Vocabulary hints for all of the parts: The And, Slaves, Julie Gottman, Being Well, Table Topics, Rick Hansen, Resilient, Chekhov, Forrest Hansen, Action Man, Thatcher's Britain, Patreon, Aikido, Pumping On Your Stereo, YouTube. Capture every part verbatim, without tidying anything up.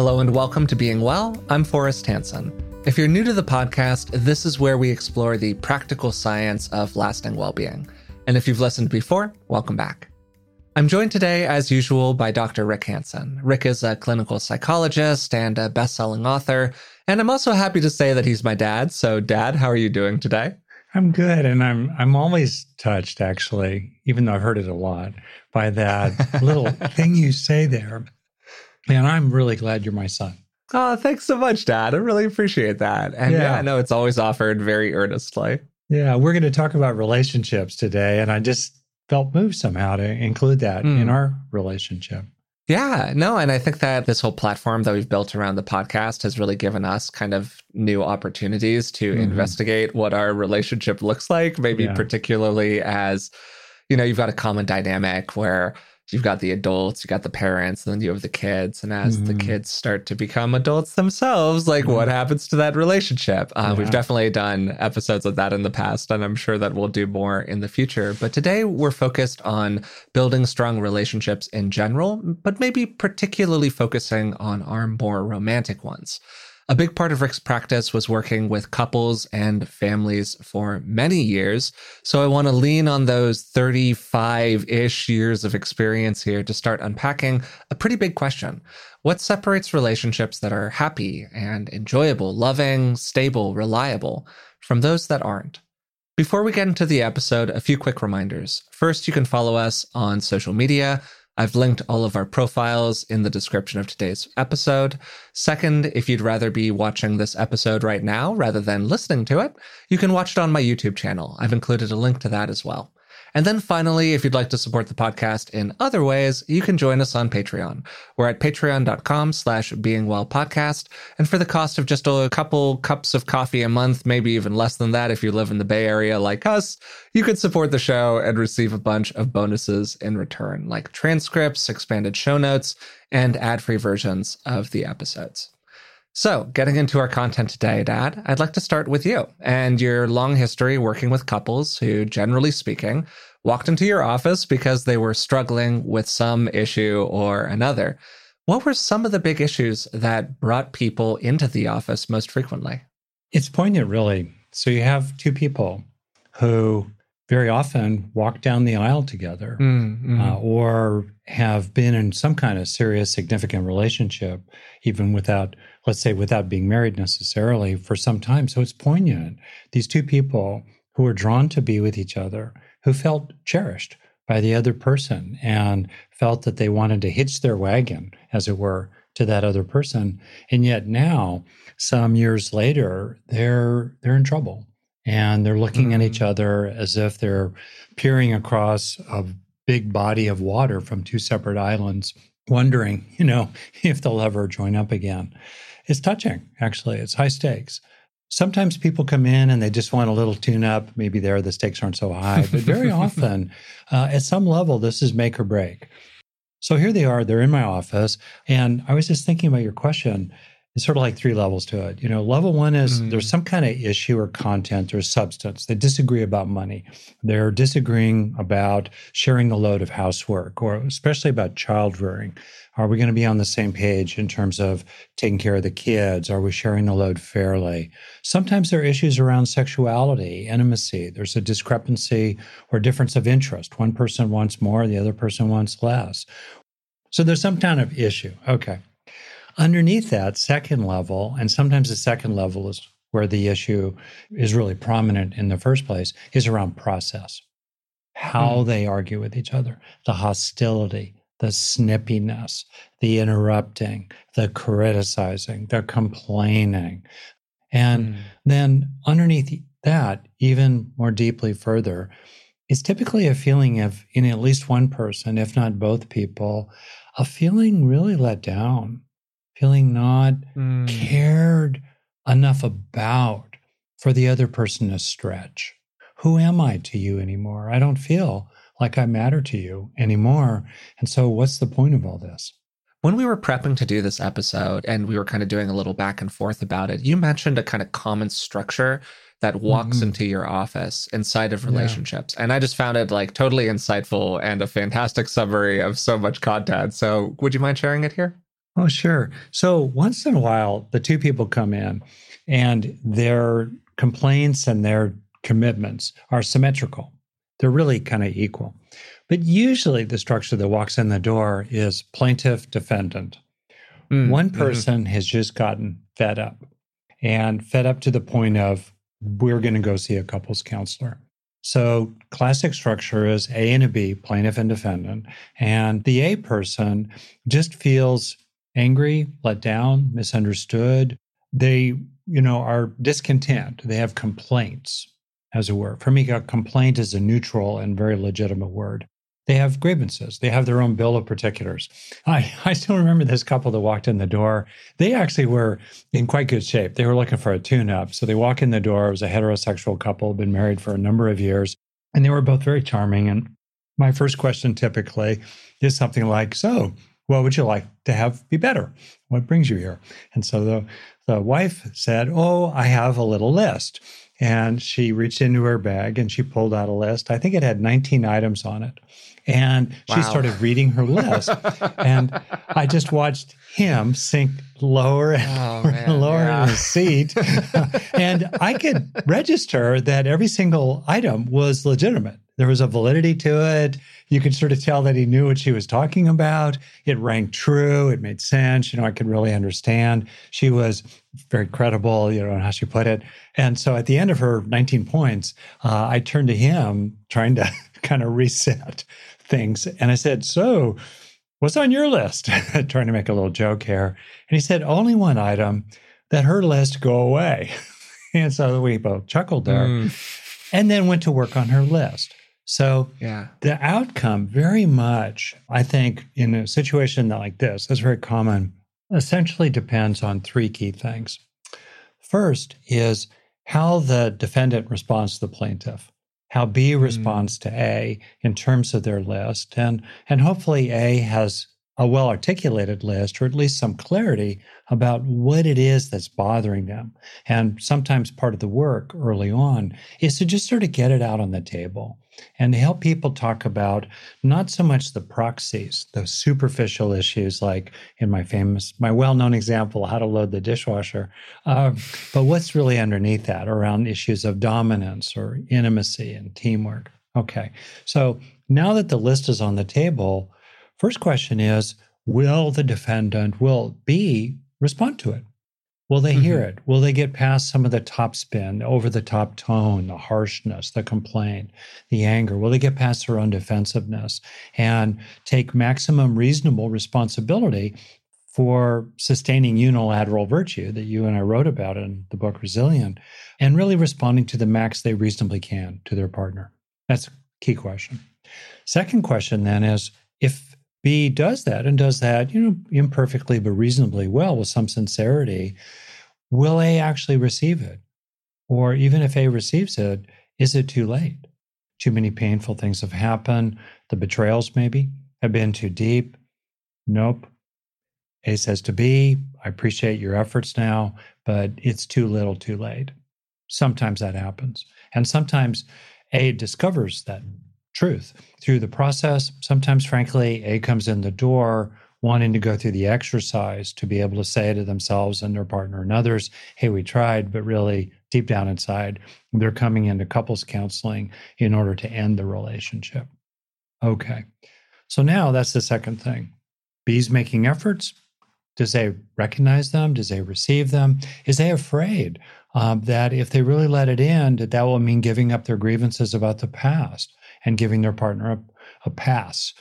Hello and welcome to Being Well. I'm Forrest Hansen. If you're new to the podcast, this is where we explore the practical science of lasting well-being. And if you've listened before, welcome back. I'm joined today, as usual, by Doctor Rick Hansen. Rick is a clinical psychologist and a best-selling author, and I'm also happy to say that he's my dad. So, Dad, how are you doing today? I'm good, and I'm I'm always touched, actually, even though I've heard it a lot, by that little thing you say there. Man, I'm really glad you're my son. Oh, thanks so much, Dad. I really appreciate that. And yeah, I yeah, know it's always offered very earnestly. Yeah, we're going to talk about relationships today, and I just felt moved somehow to include that mm. in our relationship. Yeah, no, and I think that this whole platform that we've built around the podcast has really given us kind of new opportunities to mm-hmm. investigate what our relationship looks like, maybe yeah. particularly as, you know, you've got a common dynamic where you've got the adults, you got the parents, and then you have the kids. And as mm-hmm. the kids start to become adults themselves, like mm-hmm. what happens to that relationship? Uh, yeah. We've definitely done episodes of that in the past, and I'm sure that we'll do more in the future. But today we're focused on building strong relationships in general, but maybe particularly focusing on our more romantic ones. A big part of Rick's practice was working with couples and families for many years, so I want to lean on those thirty-five-ish years of experience here to start unpacking a pretty big question. What separates relationships that are happy and enjoyable, loving, stable, reliable, from those that aren't? Before we get into the episode, a few quick reminders. First, you can follow us on social media. I've linked all of our profiles in the description of today's episode. Second, if you'd rather be watching this episode right now rather than listening to it, you can watch it on my YouTube channel. I've included a link to that as well. And then finally, if you'd like to support the podcast in other ways, you can join us on Patreon. We're at patreon.com slash beingwellpodcast. And for the cost of just a couple cups of coffee a month, maybe even less than that if you live in the Bay Area like us, you can support the show and receive a bunch of bonuses in return, like transcripts, expanded show notes, and ad-free versions of the episodes. So, getting into our content today, Dad, I'd like to start with you and your long history working with couples who, generally speaking, walked into your office because they were struggling with some issue or another. What were some of the big issues that brought people into the office most frequently? It's poignant, really. So you have two people who very often walk down the aisle together mm-hmm. uh, or have been in some kind of serious, significant relationship, even without, let's say, without being married necessarily for some time. So it's poignant. These two people who are drawn to be with each other, who felt cherished by the other person and felt that they wanted to hitch their wagon, as it were, to that other person. And yet now, some years later, they're they're in trouble. And they're looking mm-hmm. at each other as if they're peering across a big body of water from two separate islands, wondering, you know, if they'll ever join up again. It's touching, actually. It's high stakes. Sometimes people come in and they just want a little tune-up. Maybe there the stakes aren't so high. But very often, uh, at some level, this is make or break. So here they are. They're in my office. And I was just thinking about your question. It's sort of like three levels to it. You know, level one is mm. there's some kind of issue or content or substance. They disagree about money. They're disagreeing about sharing the load of housework, or especially about child rearing. Are we going to be on the same page in terms of taking care of the kids? Are we sharing the load fairly? Sometimes there are issues around sexuality, intimacy. There's a discrepancy or difference of interest. One person wants more, the other person wants less. So there's some kind of issue. Okay. Underneath that second level, and sometimes the second level is where the issue is really prominent in the first place, is around process. How mm. they argue with each other, the hostility, the snippiness, the interrupting, the criticizing, the complaining. And mm. then underneath that, even more deeply further, is typically a feeling of, in at least one person, if not both people, a feeling really let down. Feeling not mm. cared enough about for the other person to stretch. Who am I to you anymore? I don't feel like I matter to you anymore. And so what's the point of all this? When we were prepping to do this episode and we were kind of doing a little back and forth about it, you mentioned a kind of common structure that walks mm-hmm. into your office inside of relationships. Yeah. And I just found it like totally insightful and a fantastic summary of so much content. So would you mind sharing it here? Oh, sure. So once in a while, the two people come in and their complaints and their commitments are symmetrical. They're really kind of equal. But usually the structure that walks in the door is plaintiff, defendant. Mm, One person mm-hmm. has just gotten fed up and fed up to the point of, we're going to go see a couples counselor. So classic structure is A and a B, plaintiff and defendant. And the A person just feels angry, let down, misunderstood. They, you know, are discontent. They have complaints, as it were. For me, a complaint is a neutral and very legitimate word. They have grievances. They have their own bill of particulars. I, I still remember this couple that walked in the door. They actually were in quite good shape. They were looking for a tune-up. So they walk in the door. It was a heterosexual couple, been married for a number of years. And they were both very charming. And my first question typically is something like, so what would you like to have be better? What brings you here? And so the, the wife said, oh, I have a little list. And she reached into her bag and she pulled out a list. I think it had nineteen items on it. And wow. she started reading her list. And I just watched him sink lower and oh, lower, man, and lower yeah. in his seat. And I could register that every single item was legitimate. There was a validity to it. You could sort of tell that he knew what she was talking about. It rang true. It made sense. You know, I could really understand. She was very credible, you know, in how she put it. And so at the end of her nineteen points, uh, I turned to him trying to kind of reset things. And I said, so what's on your list? Trying to make a little joke here. And he said, only one item, that her list go away. And so we both chuckled there mm. and then went to work on her list. So yeah. the outcome very much, I think, in a situation like this, that's very common, essentially depends on three key things. First is how the defendant responds to the plaintiff, how B responds mm. to A in terms of their list, and, and hopefully A has a well-articulated list or at least some clarity about what it is that's bothering them. And sometimes part of the work early on is to just sort of get it out on the table and to help people talk about not so much the proxies, those superficial issues like in my famous, my well-known example, how to load the dishwasher, uh, but what's really underneath that around issues of dominance or intimacy and teamwork. Okay, so now that the list is on the table, first question is, will the defendant, will B respond to it? Will they hear mm-hmm. it? Will they get past some of the topspin, the over-the-top tone, the harshness, the complaint, the anger? Will they get past their own defensiveness and take maximum reasonable responsibility for sustaining unilateral virtue that you and I wrote about in the book Resilient, and really responding to the max they reasonably can to their partner? That's a key question. Second question then is, if B does that and does that, you know, imperfectly but reasonably well with some sincerity, will A actually receive it? Or even if A receives it, is it too late? Too many painful things have happened. The betrayals maybe have been too deep. Nope. A says to B, I appreciate your efforts now, but it's too little too late. Sometimes that happens. And sometimes A discovers that truth through the process. Sometimes, frankly, A comes in the door wanting to go through the exercise to be able to say to themselves and their partner and others, hey, we tried, but really deep down inside, they're coming into couples counseling in order to end the relationship. Okay. So now that's the second thing. B's making efforts. Does A recognize them? Does A receive them? Is A afraid um, that if they really let it in, that that will mean giving up their grievances about the past and giving their partner a, a pass?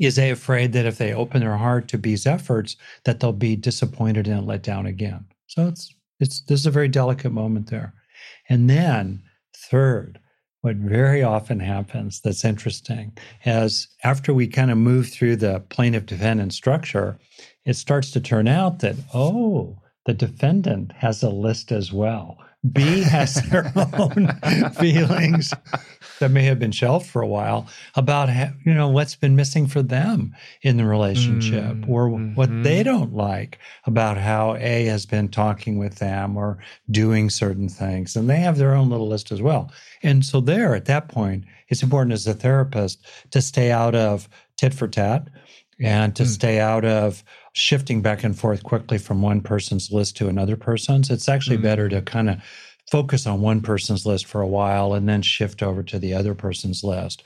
Is A afraid that if they open their heart to B's efforts, that they'll be disappointed and let down again? So it's it's this is a very delicate moment there. And then third, what very often happens that's interesting is after we kind of move through the plaintiff-defendant structure, it starts to turn out that, oh, the defendant has a list as well. B has their own feelings that may have been shelved for a while about, you know, what's been missing for them in the relationship mm, or mm-hmm. what they don't like about how A has been talking with them or doing certain things. And they have their own little list as well. And so there, at that point, it's important as a therapist to stay out of tit for tat and to mm. stay out of shifting back and forth quickly from one person's list to another person's, it's actually mm-hmm. better to kind of focus on one person's list for a while and then shift over to the other person's list.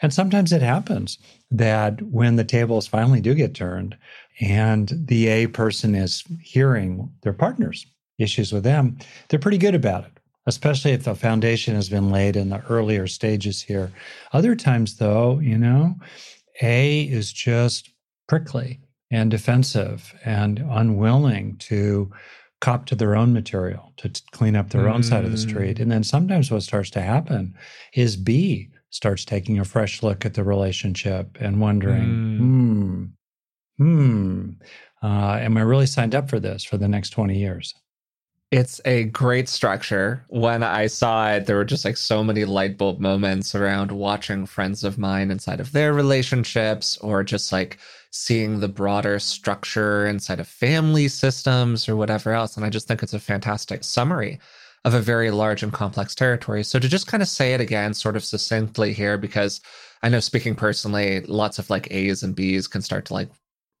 And sometimes it happens that when the tables finally do get turned and the A person is hearing their partner's issues with them, they're pretty good about it, especially if the foundation has been laid in the earlier stages here. Other times, though, you know, A is just prickly and defensive and unwilling to cop to their own material, to t- clean up their mm. own side of the street. And then sometimes what starts to happen is B starts taking a fresh look at the relationship and wondering, hmm, hmm, uh, am I really signed up for this for the next twenty years? It's a great structure. When I saw it, there were just like so many light bulb moments around watching friends of mine inside of their relationships, or just like seeing the broader structure inside of family systems or whatever else. And I just think it's a fantastic summary of a very large and complex territory. So to just kind of say it again, sort of succinctly here, because I know speaking personally, lots of like A's and B's can start to like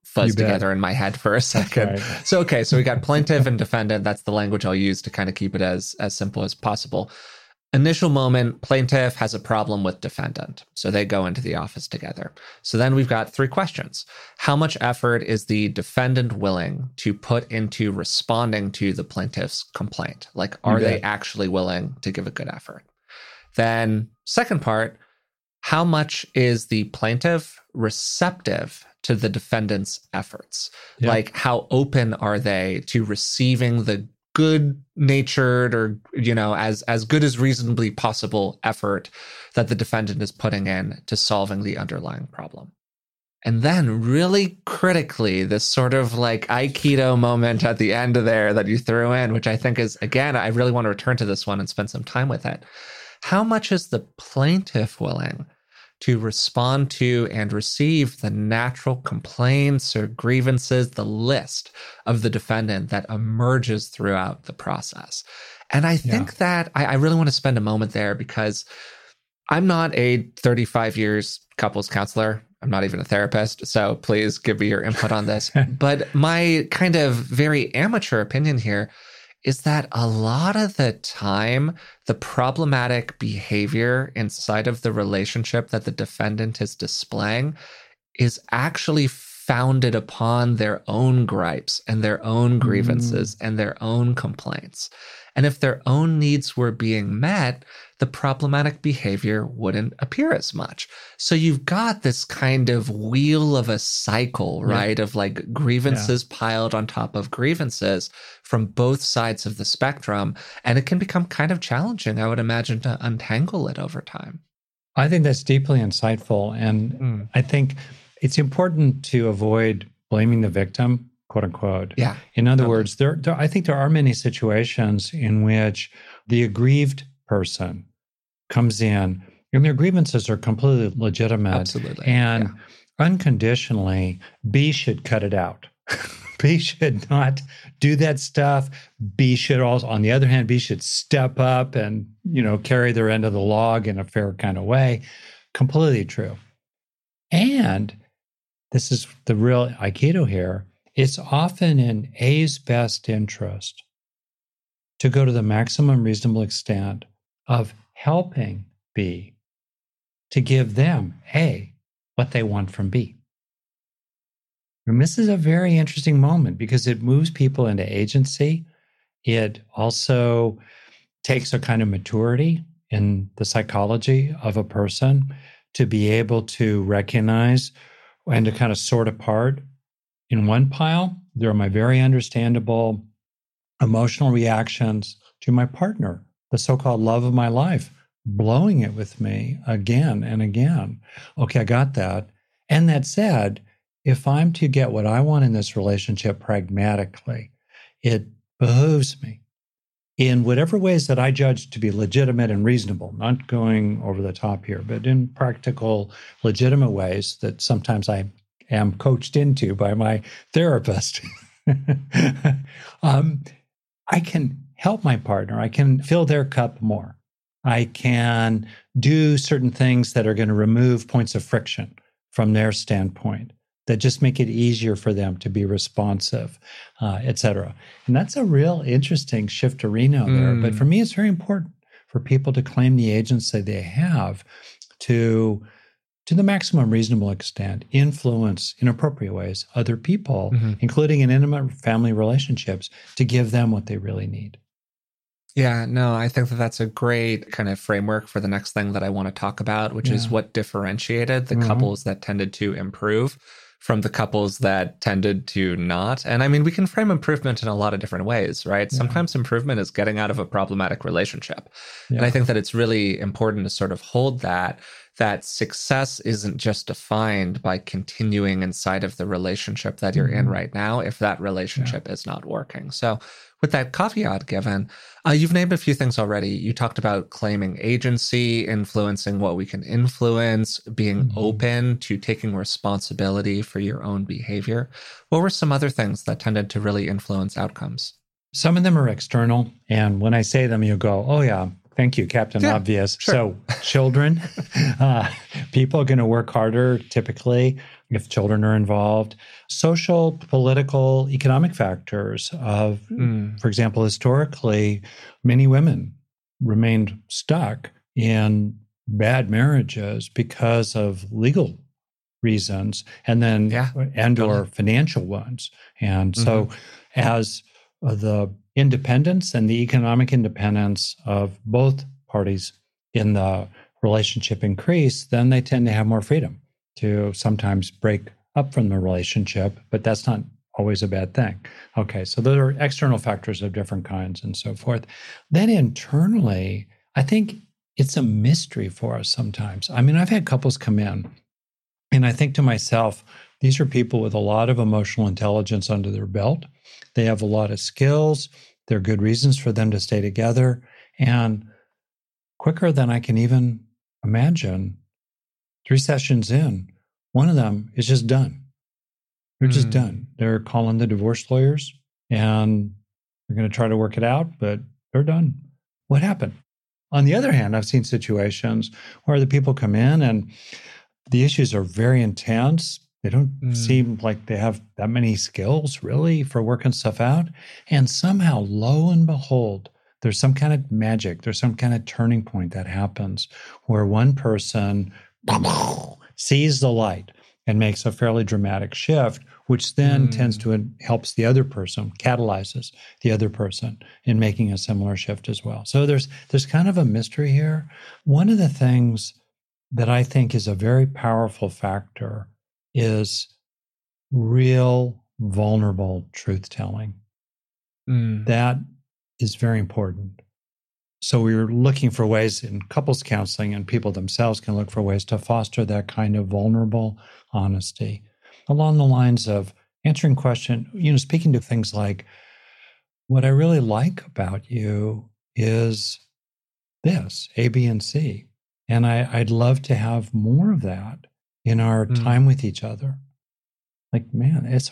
fuzz together in my head for a second. Right. So, okay, so we got plaintiff and defendant. That's the language I'll use to kind of keep it as, as simple as possible. Initial moment, plaintiff has a problem with defendant. So they go into the office together. So then we've got three questions. How much effort is the defendant willing to put into responding to the plaintiff's complaint? Like, are they actually willing to give a good effort? Then second part, how much is the plaintiff receptive to the defendant's efforts? Yeah. Like, how open are they to receiving the good-natured or, you know, as, as good as reasonably possible effort that the defendant is putting in to solving the underlying problem? And then really critically, this sort of like Aikido moment at the end of there that you threw in, which I think is, again, I really want to return to this one and spend some time with it. How much is the plaintiff willing to respond to and receive the natural complaints or grievances, the list of the defendant that emerges throughout the process? And I think yeah. that I, I really want to spend a moment there, because I'm not a thirty-five years couples counselor. I'm not even a therapist, so please give me your input on this. But my kind of very amateur opinion here is that a lot of the time, the problematic behavior inside of the relationship that the defendant is displaying is actually founded upon their own gripes and their own grievances mm. and their own complaints. And if their own needs were being met, the problematic behavior wouldn't appear as much. So you've got this kind of wheel of a cycle, right? Yeah. Of like grievances yeah. piled on top of grievances from both sides of the spectrum. And it can become kind of challenging, I would imagine, to untangle it over time. I think that's deeply insightful. And mm. I think it's important to avoid blaming the victim, quote unquote. Yeah. In other okay. words, there, there, I think there are many situations in which the aggrieved person comes in and their grievances are completely legitimate. Absolutely. And yeah. unconditionally, B should cut it out. B should not do that stuff. B should also, on the other hand, B should step up and, you know, carry their end of the log in a fair kind of way. Completely true. And this is the real Aikido here. It's often in A's best interest to go to the maximum reasonable extent of helping B to give them A what they want from B. And this is a very interesting moment because it moves people into agency. It also takes a kind of maturity in the psychology of a person to be able to recognize and to kind of sort apart. In one pile, there are my very understandable emotional reactions to my partner, the so-called love of my life, blowing it with me again and again. Okay, I got that. And that said, if I'm to get what I want in this relationship pragmatically, it behooves me in whatever ways that I judge to be legitimate and reasonable, not going over the top here, but in practical, legitimate ways that sometimes I am coached into by my therapist. um, I can help my partner. I can fill their cup more. I can do certain things that are going to remove points of friction from their standpoint that just make it easier for them to be responsive, uh, et cetera. And that's a real interesting shift arena there. Mm. But for me, it's very important for people to claim the agency they have to, to the maximum reasonable extent, influence in appropriate ways other people, mm-hmm. including in intimate family relationships, to give them what they really need. Yeah, no, I think that that's a great kind of framework for the next thing that I want to talk about, which yeah. is what differentiated the mm-hmm. couples that tended to improve from the couples that tended to not. And I mean, we can frame improvement in a lot of different ways, right? Yeah. Sometimes improvement is getting out of a problematic relationship. Yeah. And I think that it's really important to sort of hold that, that success isn't just defined by continuing inside of the relationship that you're mm-hmm. in right now if that relationship yeah. is not working. So with that caveat given, uh, you've named a few things already. You talked about claiming agency, influencing what we can influence, being mm-hmm. open to taking responsibility for your own behavior. What were some other things that tended to really influence outcomes? Some of them are external. And when I say them, you go, oh yeah, thank you, Captain yeah, Obvious. Sure. So children, uh, people are going to work harder typically if children are involved. Social, political, economic factors of, mm. for example, historically, many women remained stuck in bad marriages because of legal reasons and then yeah, and totally. or financial ones. And mm-hmm. so as the independence and the economic independence of both parties in the relationship increase, then they tend to have more freedom to sometimes break up from the relationship, but that's not always a bad thing. Okay, so those are external factors of different kinds and so forth. Then internally, I think it's a mystery for us sometimes. I mean, I've had couples come in and I think to myself, these are people with a lot of emotional intelligence under their belt. They have a lot of skills. There are good reasons for them to stay together. And quicker than I can even imagine, three sessions in, one of them is just done. They're mm. just done. They're calling the divorce lawyers and they're going to try to work it out, but they're done. What happened? On the other hand, I've seen situations where the people come in and the issues are very intense. They don't mm. seem like they have that many skills, really, for working stuff out. And somehow, lo and behold, there's some kind of magic. There's some kind of turning point that happens where one person sees the light and makes a fairly dramatic shift, which then mm. tends to, helps the other person, catalyzes the other person in making a similar shift as well. So there's there's kind of a mystery here. One of the things that I think is a very powerful factor is real, vulnerable truth-telling. Mm. That is very important. So we're looking for ways in couples counseling, and people themselves can look for ways to foster that kind of vulnerable honesty along the lines of answering question, you know, speaking to things like, what I really like about you is this, A, B, and C. And I, I'd love to have more of that in our mm. time with each other. Like, man, it's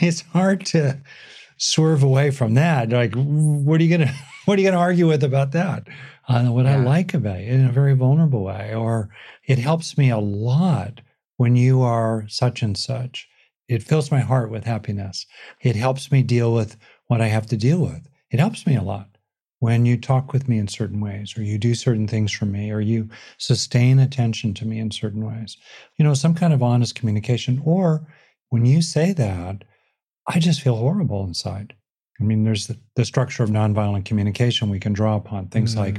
it's hard to swerve away from that. Like, what are you gonna what are you gonna argue with about that? Uh, what yeah. I like about it in a very vulnerable way, or it helps me a lot when you are such and such. It fills my heart with happiness. It helps me deal with what I have to deal with. It helps me a lot when you talk with me in certain ways, or you do certain things for me, or you sustain attention to me in certain ways. You know, some kind of honest communication. Or when you say that, I just feel horrible inside. I mean, there's the, the structure of nonviolent communication we can draw upon. Things mm. like,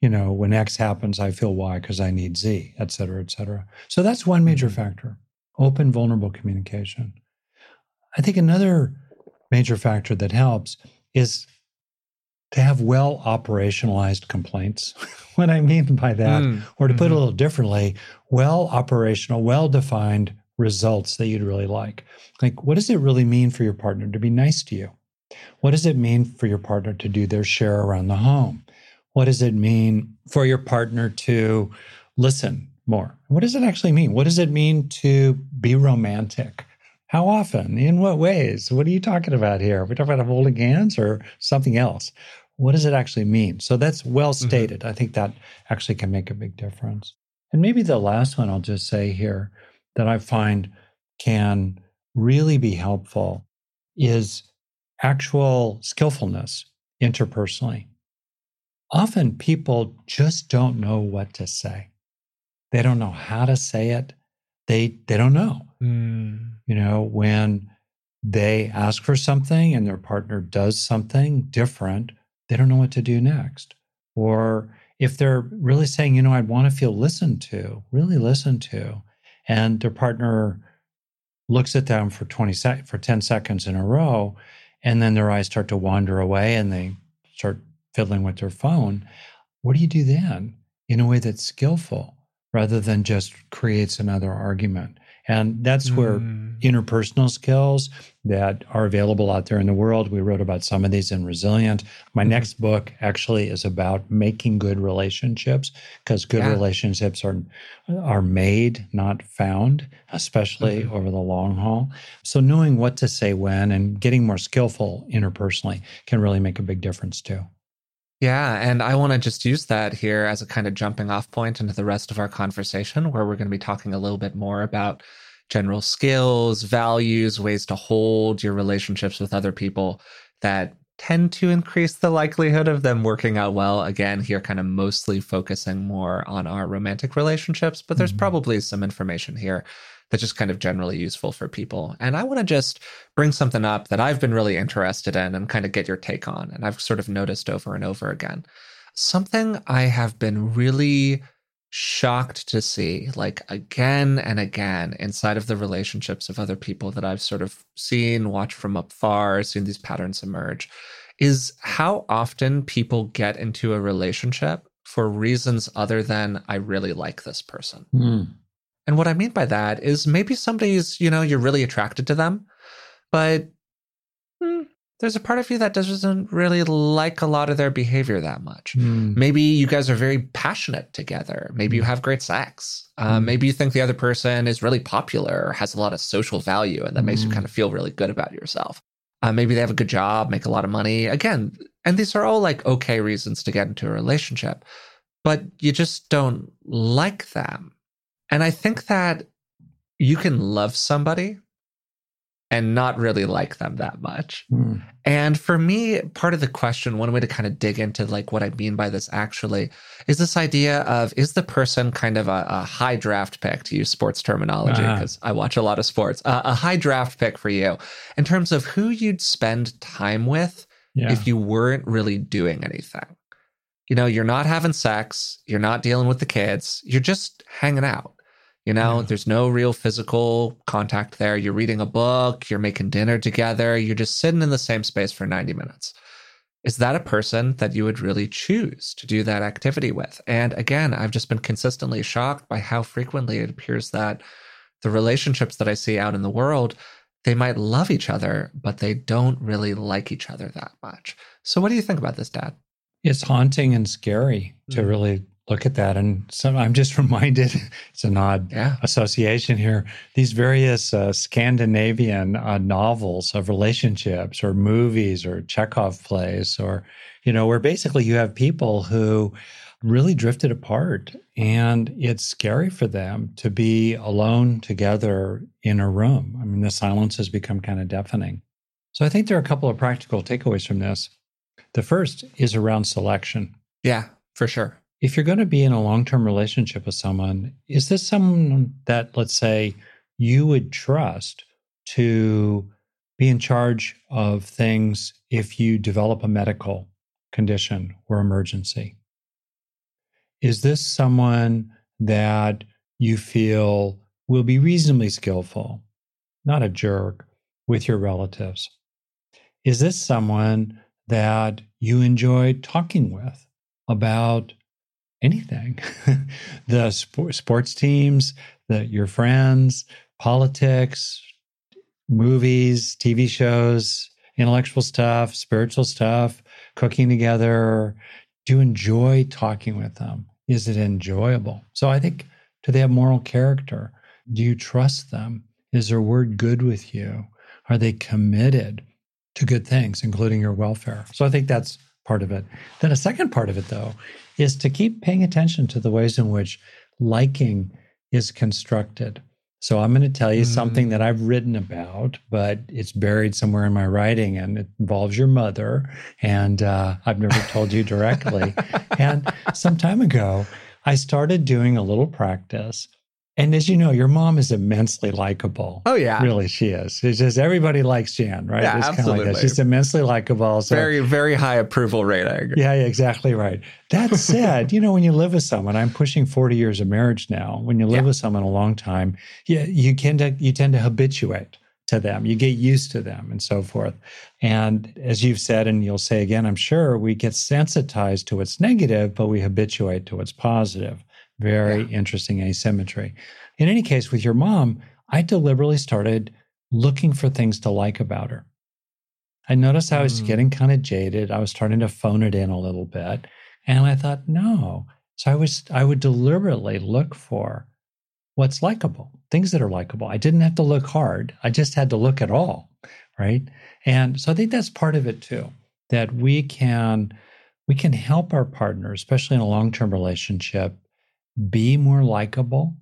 you know, when X happens, I feel Y because I need Z, et cetera, et cetera. So that's one major factor, open, vulnerable communication. I think another major factor that helps is to have well operationalized complaints. What I mean by that, mm, or to mm-hmm. put it a little differently, well operational, well-defined results that you'd really like. Like, what does it really mean for your partner to be nice to you? What does it mean for your partner to do their share around the home? What does it mean for your partner to listen more? What does it actually mean? What does it mean to be romantic? How often? In what ways? What are you talking about here? Are we talking about holding hands or something else? What does it actually mean? So that's well stated. Mm-hmm. I think that actually can make a big difference. And maybe the last one I'll just say here that I find can really be helpful is actual skillfulness interpersonally. Often people just don't know what to say. They don't know how to say it. They they don't know. Mm. You know, when they ask for something and their partner does something different, they don't know what to do next. Or if they're really saying, you know, I want to feel listened to, really listened to, and their partner looks at them for twenty sec- for ten seconds in a row, and then their eyes start to wander away and they start fiddling with their phone, what do you do then in a way that's skillful rather than just creates another argument? And that's where mm. interpersonal skills that are available out there in the world, we wrote about some of these in Resilient. My mm-hmm. next book actually is about making good relationships, because good yeah. relationships are, are made, not found, especially mm-hmm. over the long haul. So knowing what to say when and getting more skillful interpersonally can really make a big difference too. Yeah, and I want to just use that here as a kind of jumping off point into the rest of our conversation, where we're going to be talking a little bit more about general skills, values, ways to hold your relationships with other people that tend to increase the likelihood of them working out well. Again, here kind of mostly focusing more on our romantic relationships, but there's mm-hmm. probably some information here that's just kind of generally useful for people. And I want to just bring something up that I've been really interested in and kind of get your take on. And I've sort of noticed over and over again, something I have been really shocked to see, like again and again, inside of the relationships of other people that I've sort of seen, watched from afar, seen these patterns emerge, is how often people get into a relationship for reasons other than I really like this person. Mm. And what I mean by that is maybe somebody's, you know, you're really attracted to them, but hmm, there's a part of you that doesn't really like a lot of their behavior that much. Mm. Maybe you guys are very passionate together. Maybe you have great sex. Mm. Uh, maybe you think the other person is really popular or has a lot of social value, and that mm. makes you kind of feel really good about yourself. Uh, maybe they have a good job, make a lot of money. Again, and these are all like okay reasons to get into a relationship, but you just don't like them. And I think that you can love somebody and not really like them that much. Mm. And for me, part of the question, one way to kind of dig into like what I mean by this actually, is this idea of, is the person kind of a, a high draft pick, to use sports terminology, because uh-huh. I watch a lot of sports, uh, a high draft pick for you in terms of who you'd spend time with yeah. if you weren't really doing anything. You know, you're not having sex, you're not dealing with the kids, you're just hanging out. You know, yeah. there's no real physical contact there. You're reading a book, you're making dinner together, you're just sitting in the same space for ninety minutes. Is that a person that you would really choose to do that activity with? And again, I've just been consistently shocked by how frequently it appears that the relationships that I see out in the world, they might love each other, but they don't really like each other that much. So what do you think about this, Dad? It's haunting and scary mm-hmm. to really look at that. And some, I'm just reminded, it's an odd yeah. association here, these various uh, Scandinavian uh, novels of relationships, or movies, or Chekhov plays, or, you know, where basically you have people who really drifted apart, and it's scary for them to be alone together in a room. I mean, the silence has become kind of deafening. So I think there are a couple of practical takeaways from this. The first is around selection. Yeah, for sure. If you're going to be in a long-term relationship with someone, is this someone that, let's say, you would trust to be in charge of things if you develop a medical condition or emergency? Is this someone that you feel will be reasonably skillful, not a jerk, with your relatives? Is this someone that you enjoy talking with about anything, the sp- sports teams, the, your friends, politics, movies, T V shows, intellectual stuff, spiritual stuff, cooking together? Do you enjoy talking with them? Is it enjoyable? So I think, do they have moral character? Do you trust them? Is their word good with you? Are they committed to good things, including your welfare? So I think that's part of it. Then a second part of it, though, is to keep paying attention to the ways in which liking is constructed. So I'm going to tell you mm. something that I've written about, but it's buried somewhere in my writing, and it involves your mother. And uh, I've never told you directly. And some time ago, I started doing a little practice. And as you know, your mom is immensely likable. Oh, yeah. Really, she is. She's just, everybody likes Jan, right? Yeah, it's absolutely. Like that. She's immensely likable. So. Very, very high approval rating. Yeah, yeah, exactly right. That said, you know, when you live with someone, I'm pushing forty years of marriage now. When you live yeah. with someone a long time, you, you, tend to, you tend to habituate to them. You get used to them and so forth. And as you've said, and you'll say again, I'm sure, we get sensitized to what's negative, but we habituate to what's positive. Very yeah. interesting asymmetry. In any case, with your mom, I deliberately started looking for things to like about her. I noticed I was mm. getting kind of jaded. I was starting to phone it in a little bit. And I thought, no. So I was I would deliberately look for what's likable, things that are likable. I didn't have to look hard. I just had to look at all, right? And so I think that's part of it too, that we can we can help our partner, especially in a long-term relationship, be more likable,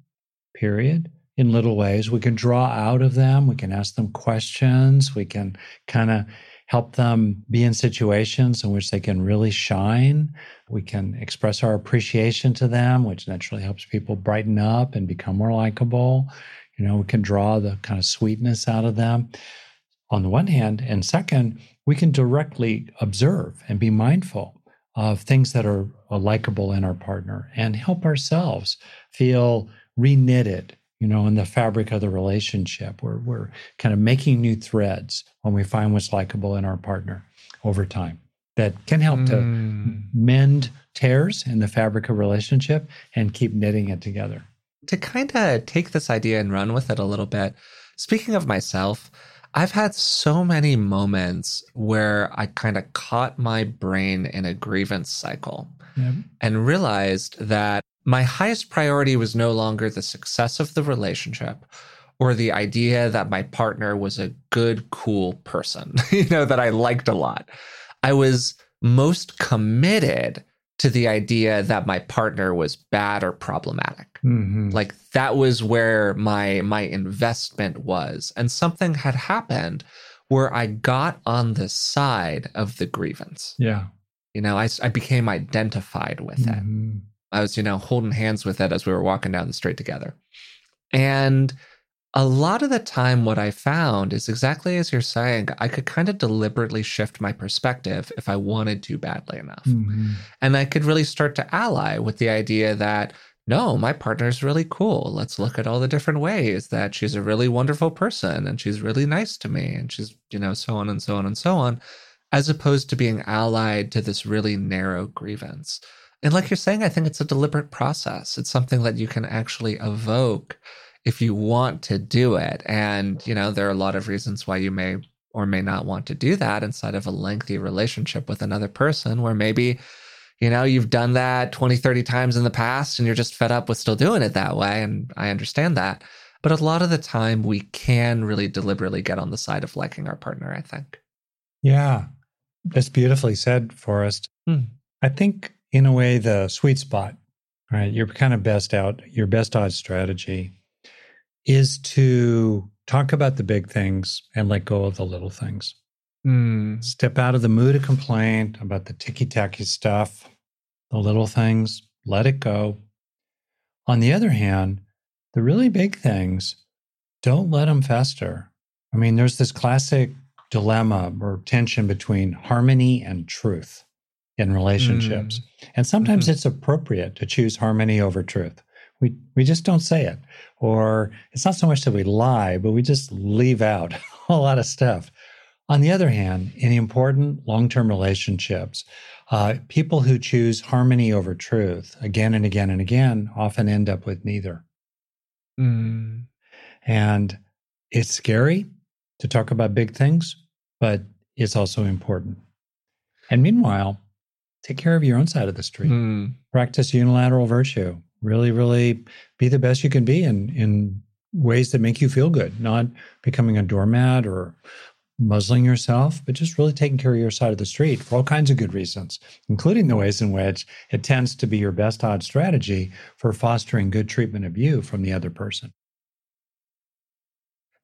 period, in little ways. We can draw out of them. We can ask them questions. We can kind of help them be in situations in which they can really shine. We can express our appreciation to them, which naturally helps people brighten up and become more likable. You know, we can draw the kind of sweetness out of them on the one hand. And second, we can directly observe and be mindful of things that are likable in our partner and help ourselves feel re-knitted, you know, in the fabric of the relationship. We're, we're kind of making new threads when we find what's likable in our partner over time. That can help mm. to mend tears in the fabric of relationship and keep knitting it together. To kind of take this idea and run with it a little bit, speaking of myself, I've had so many moments where I kind of caught my brain in a grievance cycle yep. and realized that my highest priority was no longer the success of the relationship or the idea that my partner was a good, cool person, you know, that I liked a lot. I was most committed to the idea that my partner was bad or problematic. Mm-hmm. Like that was where my my investment was. And something had happened where I got on the side of the grievance. Yeah. You know, I, I became identified with mm-hmm. it. I was, you know, holding hands with it as we were walking down the street together. And a lot of the time what I found is exactly as you're saying, I could kind of deliberately shift my perspective if I wanted to badly enough. Mm-hmm. And I could really start to ally with the idea that, no, my partner's really cool. Let's look at all the different ways that she's a really wonderful person and she's really nice to me and she's, you know, so on and so on and so on, as opposed to being allied to this really narrow grievance. And like you're saying, I think it's a deliberate process. It's something that you can actually evoke if you want to do it. And, you know, there are a lot of reasons why you may or may not want to do that inside of a lengthy relationship with another person where maybe, you know, you've done that twenty, thirty times in the past and you're just fed up with still doing it that way. And I understand that. But a lot of the time we can really deliberately get on the side of liking our partner, I think. Yeah, that's beautifully said, Forrest. Hmm. I think in a way, the sweet spot, right? Your kind of best out, your best odds strategy is to talk about the big things and let go of the little things. Mm. Step out of the mood of complaint about the ticky-tacky stuff, the little things, let it go. On the other hand, the really big things, don't let them fester. I mean, there's this classic dilemma or tension between harmony and truth in relationships. Mm. And sometimes mm-hmm. it's appropriate to choose harmony over truth. We we just don't say it. Or it's not so much that we lie, but we just leave out a lot of stuff. On the other hand, in important long-term relationships, uh, people who choose harmony over truth again and again and again often end up with neither. Mm. And it's scary to talk about big things, but it's also important. And meanwhile, take care of your own side of the street. Mm. Practice unilateral virtue. Really, really be the best you can be in, in ways that make you feel good, not becoming a doormat or muzzling yourself, but just really taking care of your side of the street for all kinds of good reasons, including the ways in which it tends to be your best odds strategy for fostering good treatment of you from the other person.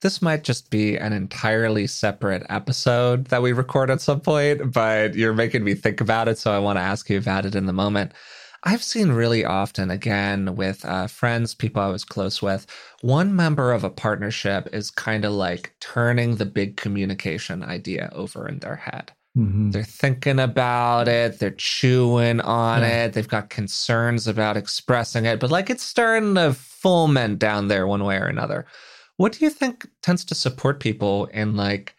this might just be an entirely separate episode that we record at some point, but you're making me think about it, so I want to ask you about it in the moment. I've seen really often, again, with uh, friends, people I was close with, one member of a partnership is kind of like turning the big communication idea over in their head. Mm-hmm. They're thinking about it. They're chewing on yeah. it. They've got concerns about expressing it, but like it's starting to fulminate down there one way or another. What do you think tends to support people in like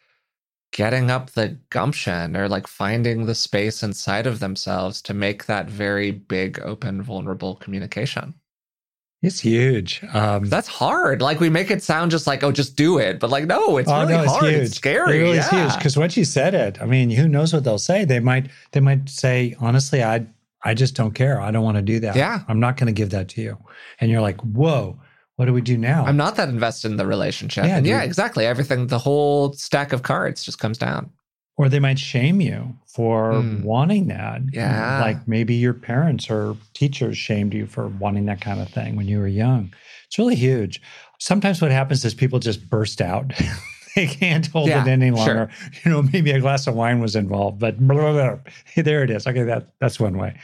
getting up the gumption or like finding the space inside of themselves to make that very big, open, vulnerable communication? It's huge. Um, That's hard. Like we make it sound just like, oh, just do it. But like, no, it's oh, really no, it's hard. Huge. It's scary. It really yeah. is huge. Because once you said it, I mean, who knows what they'll say? They might they might say, honestly, I I just don't care. I don't want to do that. Yeah. I'm not going to give that to you. And you're like, whoa, what do we do now? I'm not that invested in the relationship. Yeah, and yeah, exactly. Everything, the whole stack of cards just comes down. Or they might shame you for mm. wanting that. Yeah. Like maybe your parents or teachers shamed you for wanting that kind of thing when you were young. It's really huge. Sometimes what happens is people just burst out. They can't hold yeah, it any longer. Sure. You know, maybe a glass of wine was involved, but blah, blah, blah. Hey, there it is. Okay, that, that's one way.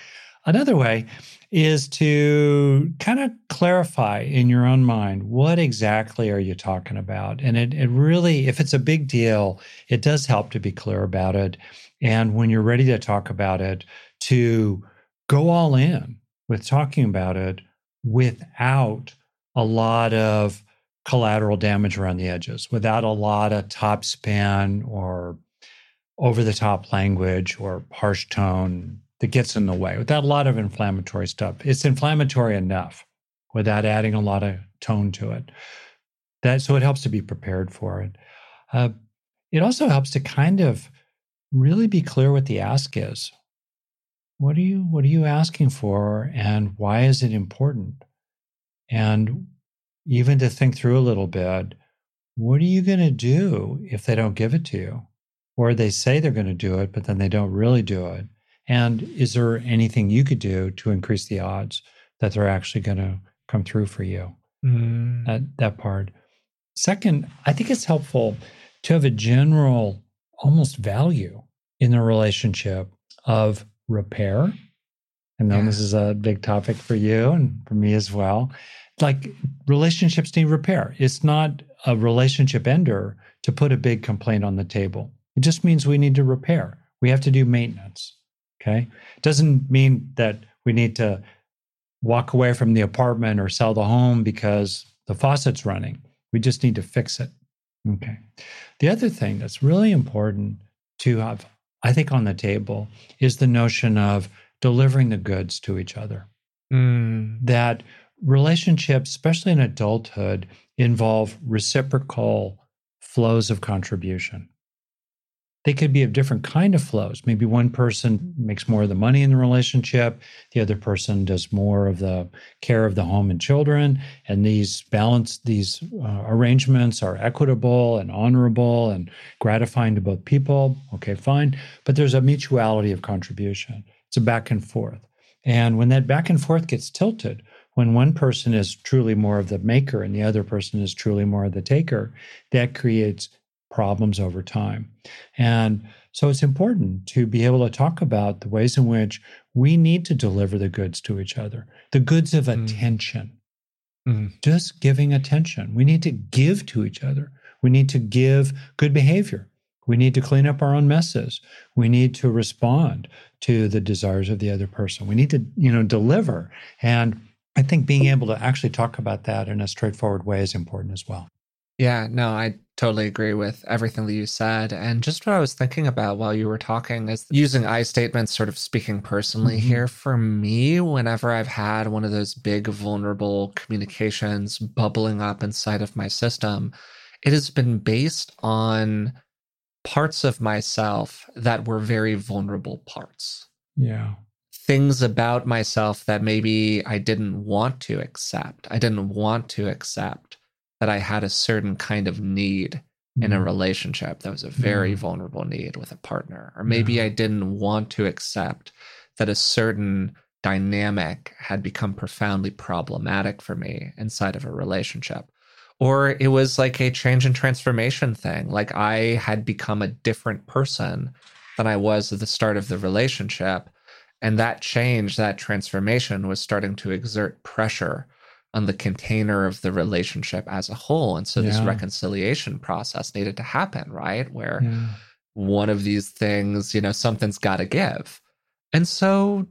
Another way is to kind of clarify in your own mind, what exactly are you talking about? And it, it really, if it's a big deal, it does help to be clear about it. And when you're ready to talk about it, to go all in with talking about it without a lot of collateral damage around the edges, without a lot of topspin or over-the-top language or harsh tone that gets in the way, without a lot of inflammatory stuff. It's inflammatory enough without adding a lot of tone to it. That so it helps to be prepared for it. Uh, it also helps to kind of really be clear what the ask is. What are you what are you asking for, and why is it important? And even to think through a little bit, what are you going to do if they don't give it to you? Or they say they're going to do it, but then they don't really do it. And is there anything you could do to increase the odds that they're actually going to come through for you? Mm. That, that part. Second, I think it's helpful to have a general almost value in the relationship of repair. And then yeah. this is a big topic for you and for me as well. Like relationships need repair. It's not a relationship ender to put a big complaint on the table. It just means we need to repair. We have to do maintenance. Okay. It doesn't mean that we need to walk away from the apartment or sell the home because the faucet's running. We just need to fix it. Okay. The other thing that's really important to have, I think, on the table is the notion of delivering the goods to each other. Mm. That relationships, especially in adulthood, involve reciprocal flows of contribution. They could be of different kind of flows. Maybe one person makes more of the money in the relationship, the other person does more of the care of the home and children, and these balance, these uh, arrangements are equitable and honorable and gratifying to both people. Okay, fine. But there's a mutuality of contribution. It's a back and forth. And when that back and forth gets tilted, when one person is truly more of the maker and the other person is truly more of the taker, that creates problems over time. And so it's important to be able to talk about the ways in which we need to deliver the goods to each other, the goods of mm. attention, mm. just giving attention. We need to give to each other. We need to give good behavior. We need to clean up our own messes. We need to respond to the desires of the other person. We need to, you know, deliver. And I think being able to actually talk about that in a straightforward way is important as well. Yeah, no, I totally agree with everything that you said. And just what I was thinking about while you were talking is using I statements, sort of speaking personally mm-hmm. here. For me, whenever I've had one of those big, vulnerable communications bubbling up inside of my system, it has been based on parts of myself that were very vulnerable parts. Yeah. Things about myself that maybe I didn't want to accept. I didn't want to accept. That I had a certain kind of need mm. in a relationship that was a very mm. vulnerable need with a partner. Or maybe yeah. I didn't want to accept that a certain dynamic had become profoundly problematic for me inside of a relationship. or it was like a change and transformation thing. Like I had become a different person than I was at the start of the relationship. And that change, that transformation was starting to exert pressure on the container of the relationship as a whole. And so yeah. this reconciliation process needed to happen, right? Where yeah. one of these things, you know, something's got to give. And so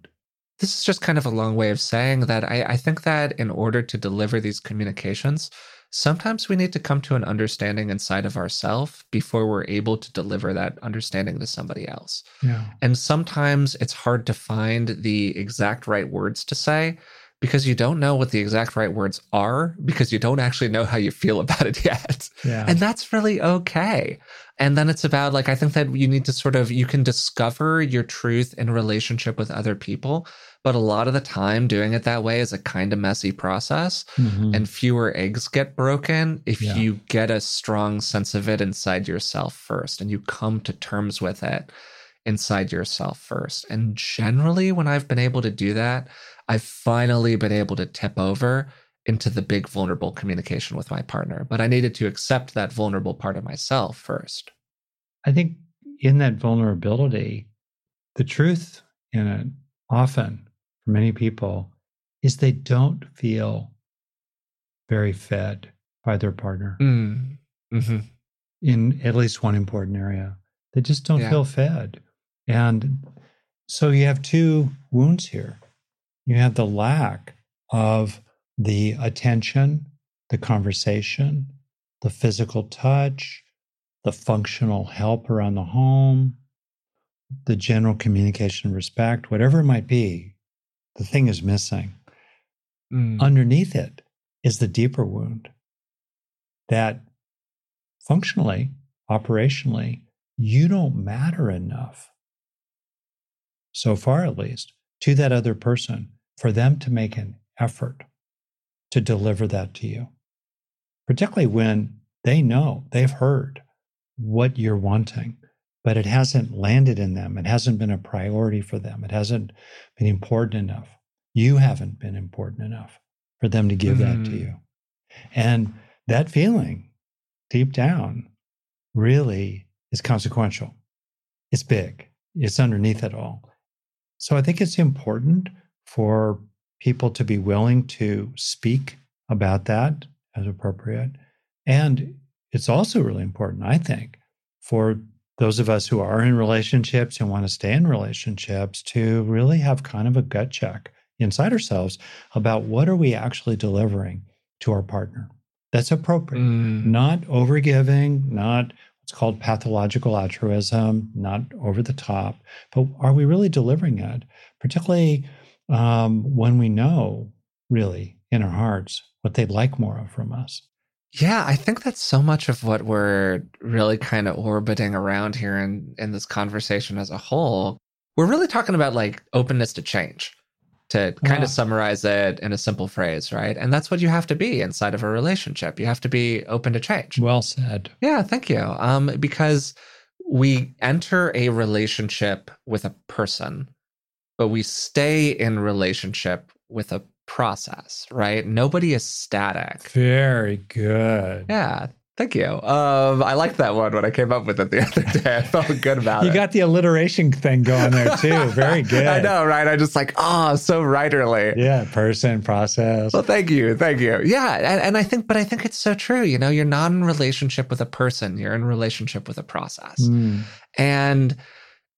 this is just kind of a long way of saying that I, I think that in order to deliver these communications, sometimes we need to come to an understanding inside of ourselves before we're able to deliver that understanding to somebody else. Yeah. And sometimes it's hard to find the exact right words to say because you don't know what the exact right words are because you don't actually know how you feel about it yet. Yeah. And that's really okay. And then it's about like, I think that you need to sort of, you can discover your truth in relationship with other people. But a lot of the time doing it that way is a kind of messy process mm-hmm. and fewer eggs get broken if yeah. you get a strong sense of it inside yourself first and you come to terms with it inside yourself first. And generally when I've been able to do that, I've finally been able to tip over into the big vulnerable communication with my partner. But I needed to accept that vulnerable part of myself first. I think in that vulnerability, the truth in it often for many people is they don't feel very fed by their partner mm. mm-hmm. in at least one important area. They just don't yeah. feel fed. And so you have two wounds here. You have the lack of the attention, the conversation, the physical touch, the functional help around the home, the general communication, respect, whatever it might be, the thing is missing. Mm. Underneath it is the deeper wound that functionally, operationally, you don't matter enough, so far at least, to that other person for them to make an effort to deliver that to you, particularly when they know, they've heard what you're wanting, but it hasn't landed in them. It hasn't been a priority for them. It hasn't been important enough. You haven't been important enough for them to give mm-hmm. that to you. And that feeling deep down really is consequential. It's big. It's underneath it all. So I think it's important for people to be willing to speak about that as appropriate. And it's also really important, I think, for those of us who are in relationships and want to stay in relationships to really have kind of a gut check inside ourselves about what are we actually delivering to our partner that's appropriate, mm. not overgiving, not what's called pathological altruism, not over the top, but are we really delivering it, particularly um, when we know really in our hearts what they'd like more of from us? Yeah, I think that's so much of what we're really kind of orbiting around here in, in this conversation as a whole. We're really talking about like openness to change, to kind yeah. of summarize it in a simple phrase, right? And that's what you have to be inside of a relationship. You have to be open to change. Well said. Yeah, thank you. Um, because we enter a relationship with a person, but we stay in relationship with a process, right? Nobody is static. Very good. Yeah, thank you. Um, I liked that one when I came up with it the other day. I felt good about it. You got the alliteration thing going there too. Very good. I know, right? I just like, oh, so writerly. Yeah, person, process. Well, thank you, thank you. Yeah, and, and I think, but I think it's so true. You know, you're not in relationship with a person. You're in relationship with a process. Mm. And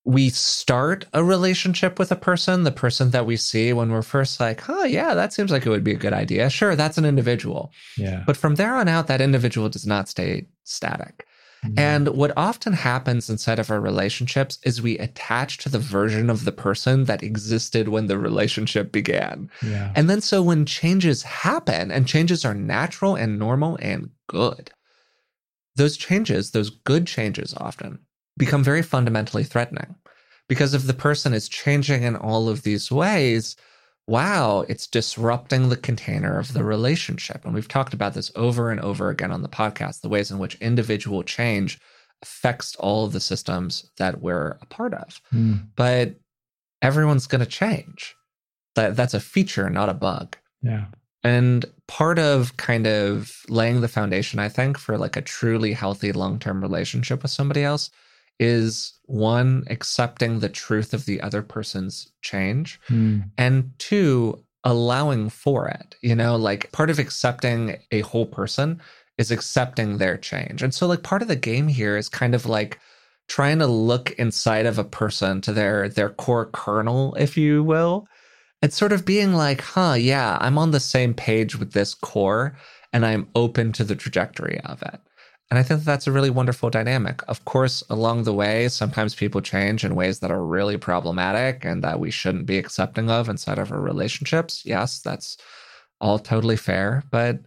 we start a relationship with a person, the person that we see when we're first like, oh, yeah, that seems like it would be a good idea. Sure, that's an individual. Yeah. But from there on out, that individual does not stay static. Mm-hmm. And what often happens inside of our relationships is we attach to the version of the person that existed when the relationship began. Yeah. And then so when changes happen, and changes are natural and normal and good, those changes, those good changes often, become very fundamentally threatening. Because if the person is changing in all of these ways, wow, it's disrupting the container of the relationship. And we've talked about this over and over again on the podcast, the ways in which individual change affects all of the systems that we're a part of. Mm. But everyone's going to change. That, that's a feature, not a bug. Yeah. And part of kind of laying the foundation, I think, for like a truly healthy long-term relationship with somebody else is, one, accepting the truth of the other person's change, mm. and two, allowing for it. You know, like part of accepting a whole person is accepting their change. And so like part of the game here is kind of like trying to look inside of a person to their their core kernel, if you will. It's sort of being like, huh, yeah, I'm on the same page with this core and I'm open to the trajectory of it. And I think that that's a really wonderful dynamic. Of course, along the way, sometimes people change in ways that are really problematic and that we shouldn't be accepting of inside of our relationships. Yes, that's all totally fair. But,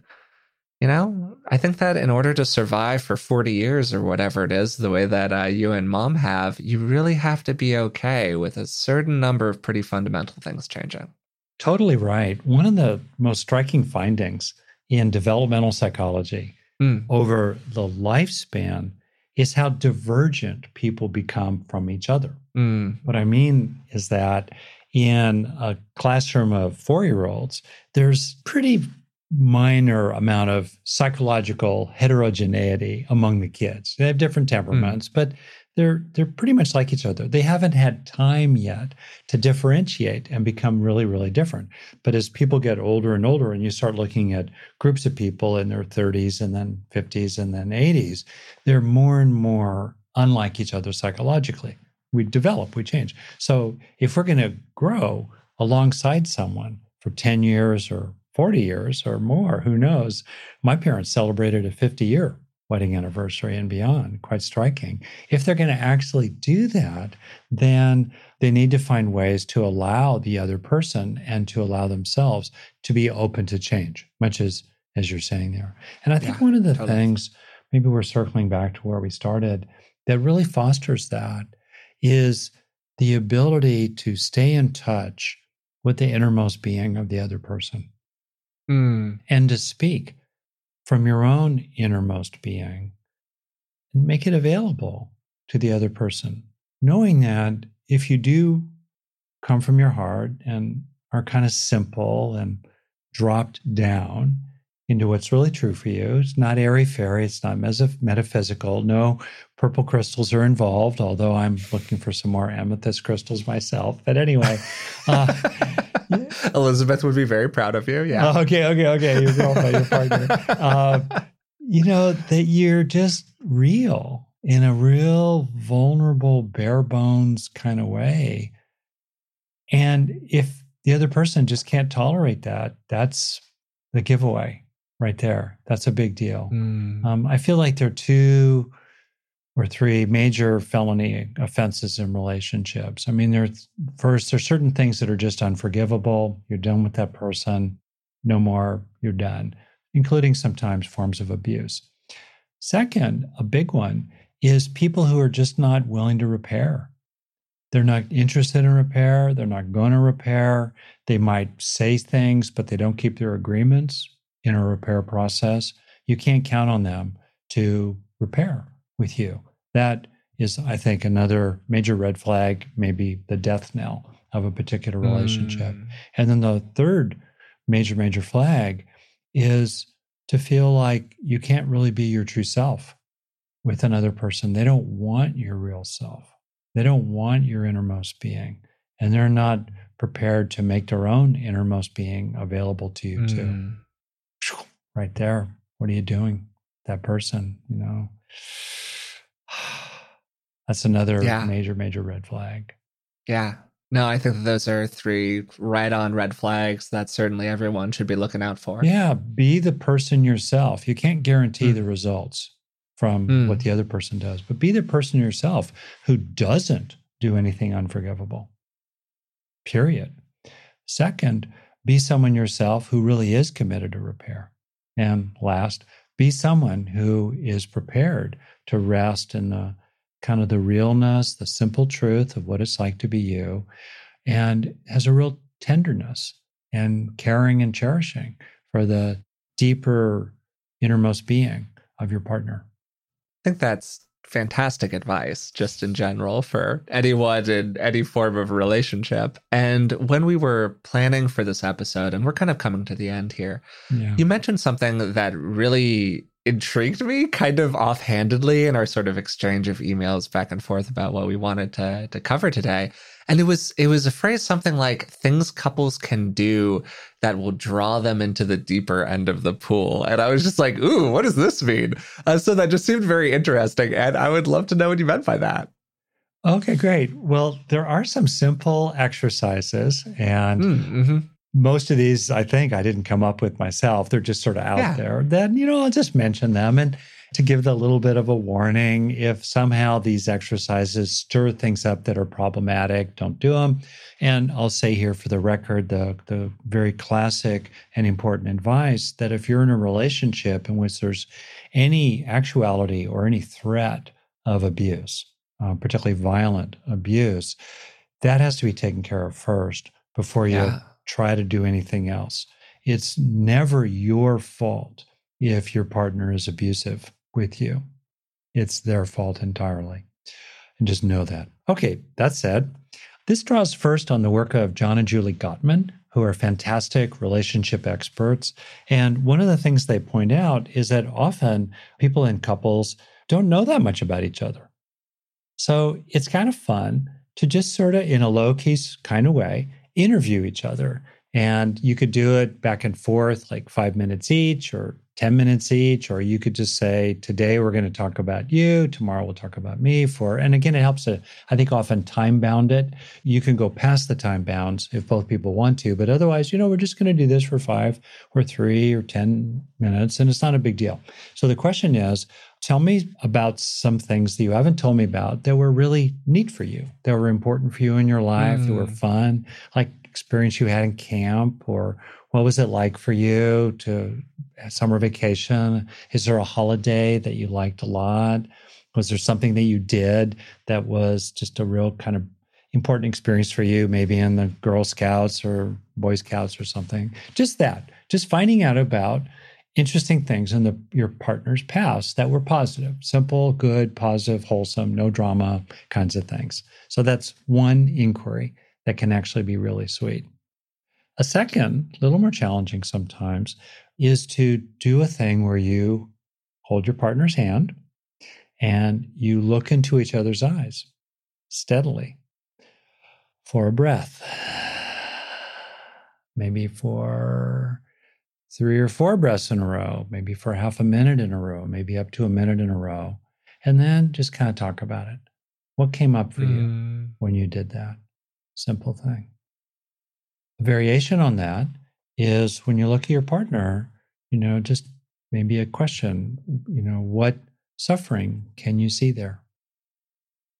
you know, I think that in order to survive for forty years or whatever it is, the way that uh, you and mom have, you really have to be okay with a certain number of pretty fundamental things changing. Totally right. One of the most striking findings in developmental psychology mm. over the lifespan is how divergent people become from each other. Mm. What I mean is that in a classroom of four-year-olds, there's pretty minor amount of psychological heterogeneity among the kids. They have different temperaments, mm. but they're they're pretty much like each other. They haven't had time yet to differentiate and become really, really different. But as people get older and older and you start looking at groups of people in their thirties and then fifties and then eighties, they're more and more unlike each other psychologically. We develop, we change. So if we're going to grow alongside someone for ten years or forty years or more, who knows? My parents celebrated a fifty-year wedding anniversary and beyond, quite striking. If they're going to actually do that, then they need to find ways to allow the other person and to allow themselves to be open to change, much as, as you're saying there. And I think yeah, one of the totally. things, maybe we're circling back to where we started, that really fosters that is the ability to stay in touch with the innermost being of the other person. Mm. And to speak from your own innermost being and make it available to the other person, knowing that if you do come from your heart and are kind of simple and dropped down into what's really true for you, it's not airy-fairy, it's not mesoph- metaphysical, no purple crystals are involved, although I'm looking for some more amethyst crystals myself. But anyway... Uh, Yeah. Elizabeth would be very proud of you. Yeah. Oh, okay. Okay. Okay. Your girlfriend, your partner. Uh, you know that you're just real in a real vulnerable, bare bones kind of way. And if the other person just can't tolerate that, that's the giveaway right there. That's a big deal. Mm. Um, I feel like there are two or three major felony offenses in relationships. I mean, there's, first, there's certain things that are just unforgivable. You're done with that person. No more, you're done, including sometimes forms of abuse. Second, a big one is people who are just not willing to repair. They're not interested in repair. They're not going to repair. They might say things, but they don't keep their agreements in a repair process. You can't count on them to repair with you. That is, I think, another major red flag, maybe the death knell of a particular relationship. Mm. And then the third major, major flag is to feel like you can't really be your true self with another person. They don't want your real self. They don't want your innermost being. And they're not prepared to make their own innermost being available to you mm. too. Right there. What are you doing? That person, you know? That's another yeah. major, major red flag. Yeah. No, I think that those are three right-on red flags that certainly everyone should be looking out for. Yeah. Be the person yourself. You can't guarantee mm. the results from mm. what the other person does, but be the person yourself who doesn't do anything unforgivable, period. Second, be someone yourself who really is committed to repair. And last, be someone who is prepared to rest in the kind of the realness, the simple truth of what it's like to be you, and has a real tenderness and caring and cherishing for the deeper innermost being of your partner. I think that's fantastic advice just in general for anyone in any form of relationship. And when we were planning for this episode, and we're kind of coming to the end here, yeah. you mentioned something that really intrigued me kind of offhandedly in our sort of exchange of emails back and forth about what we wanted to, to cover today. And it was it was a phrase, something like things couples can do that will draw them into the deeper end of the pool. And I was just like, ooh, what does this mean? Uh, so that just seemed very interesting. And I would love to know what you meant by that. Okay, great. Well, there are some simple exercises. And mm-hmm. most of these, I think I didn't come up with myself. They're just sort of out yeah. there. Then, you know, I'll just mention them. And to give the little bit of a warning, if somehow these exercises stir things up that are problematic, don't do them. And I'll say here for the record, the, the very classic and important advice that if you're in a relationship in which there's any actuality or any threat of abuse, uh, particularly violent abuse, that has to be taken care of first before you yeah. try to do anything else. It's never your fault if your partner is abusive with you. It's their fault entirely. And just know that. Okay, that said, this draws first on the work of John and Julie Gottman, who are fantastic relationship experts. And one of the things they point out is that often people in couples don't know that much about each other. So it's kind of fun to just sort of, in a low-key kind of way, interview each other. And you could do it back and forth, like five minutes each or ten minutes each, or you could just say, today we're going to talk about you, tomorrow we'll talk about me for, and again, it helps to, I think, often time bound it. You can go past the time bounds if both people want to, but otherwise, you know, we're just going to do this for five or three or ten minutes, and it's not a big deal. So the question is, tell me about some things that you haven't told me about that were really neat for you, that were important for you in your life, mm. that were fun, like experience you had in camp, or what was it like for you to summer vacation? Is there a holiday that you liked a lot? Was there something that you did that was just a real kind of important experience for you, maybe in the Girl Scouts or Boy Scouts or something? Just that, just finding out about interesting things in the, your partner's past that were positive, simple, good, positive, wholesome, no drama kinds of things. So that's one inquiry that can actually be really sweet. A second, a little more challenging sometimes, is to do a thing where you hold your partner's hand and you look into each other's eyes steadily for a breath, maybe for three or four breaths in a row, maybe for half a minute in a row, maybe up to a minute in a row, and then just kind of talk about it. What came up for mm. you when you did that? Simple thing. A variation on that is when you look at your partner, you know, just maybe a question, you know, what suffering can you see there?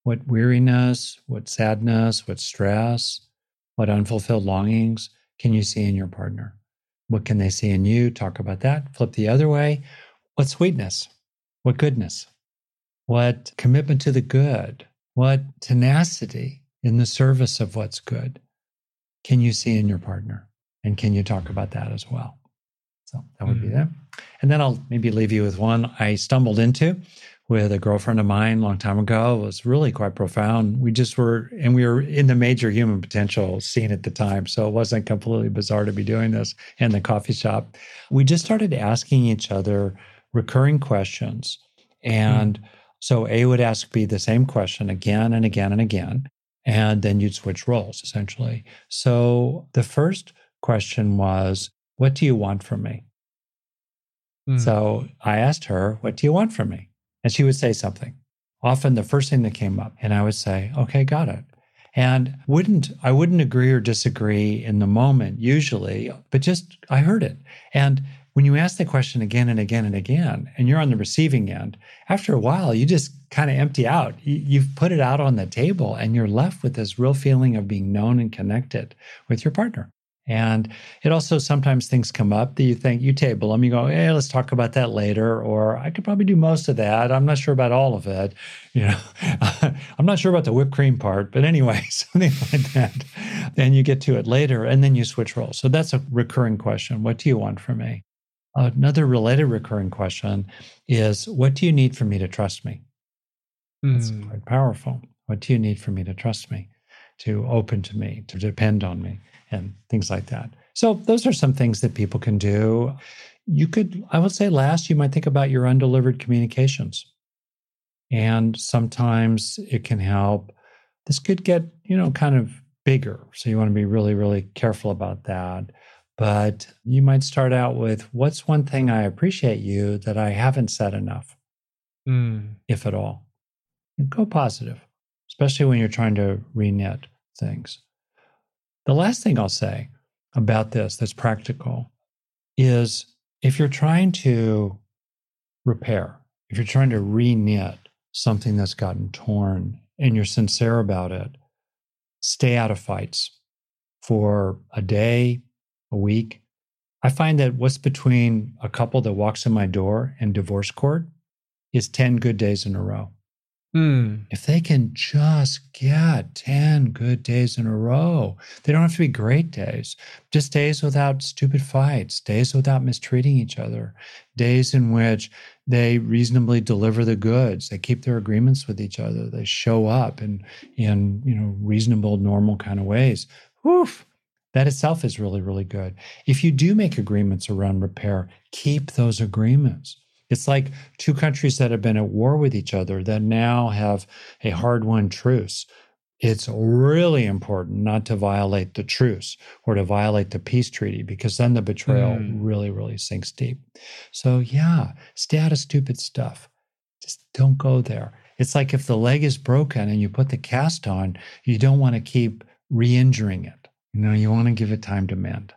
What weariness, what sadness, what stress, what unfulfilled longings can you see in your partner? What can they see in you? Talk about that. Flip the other way. What sweetness? What goodness? What commitment to the good? What tenacity in the service of what's good can you see in your partner? And can you talk about that as well? So that would mm-hmm. be that. And then I'll maybe leave you with one I stumbled into with a girlfriend of mine a long time ago. It was really quite profound. We just were, and we were in the major human potential scene at the time. So it wasn't completely bizarre to be doing this in the coffee shop. We just started asking each other recurring questions. And mm-hmm. so A would ask B the same question again and again and again. And then you'd switch roles, essentially. So the first question was, what do you want from me? Mm. So I asked her, what do you want from me? And she would say something, often the first thing that came up. And I would say, okay, got it. And wouldn't I wouldn't agree or disagree in the moment, usually, but just I heard it. And when you ask the question again and again and again, and you're on the receiving end, after a while, you just kind of empty out. You've put it out on the table, and you're left with this real feeling of being known and connected with your partner. And it also, sometimes things come up that you think, you table them, you go, hey, let's talk about that later, or I could probably do most of that. I'm not sure about all of it. You know, I'm not sure about the whipped cream part, but anyway, something like that. Then you get to it later, and then you switch roles. So that's a recurring question. What do you want from me? Another related recurring question is, what do you need from me to trust me? That's mm. quite powerful. What do you need for me to trust me, to open to me, to depend on me, and things like that? So those are some things that people can do. You could, I would say last, you might think about your undelivered communications. And sometimes it can help. This could get, you know, kind of bigger. So you want to be really, really careful about that. But you might start out with, what's one thing I appreciate you that I haven't said enough, mm. if at all? And go positive, especially when you're trying to reknit things. The last thing I'll say about this that's practical is if you're trying to repair, if you're trying to reknit something that's gotten torn and you're sincere about it, stay out of fights for a day, a week. I find that what's between a couple that walks in my door and divorce court is ten good days in a row. Mm. If they can just get ten good days in a row, they don't have to be great days, just days without stupid fights, days without mistreating each other, days in which they reasonably deliver the goods, they keep their agreements with each other, they show up in, in you know, reasonable, normal kind of ways. Oof. That itself is really, really good. If you do make agreements around repair, keep those agreements. It's like two countries that have been at war with each other that now have a hard-won truce. It's really important not to violate the truce or to violate the peace treaty, because then the betrayal mm. really, really sinks deep. So yeah, stay out of stupid stuff. Just don't go there. It's like if the leg is broken and you put the cast on, you don't want to keep re-injuring it. You know, you want to give it time to mend.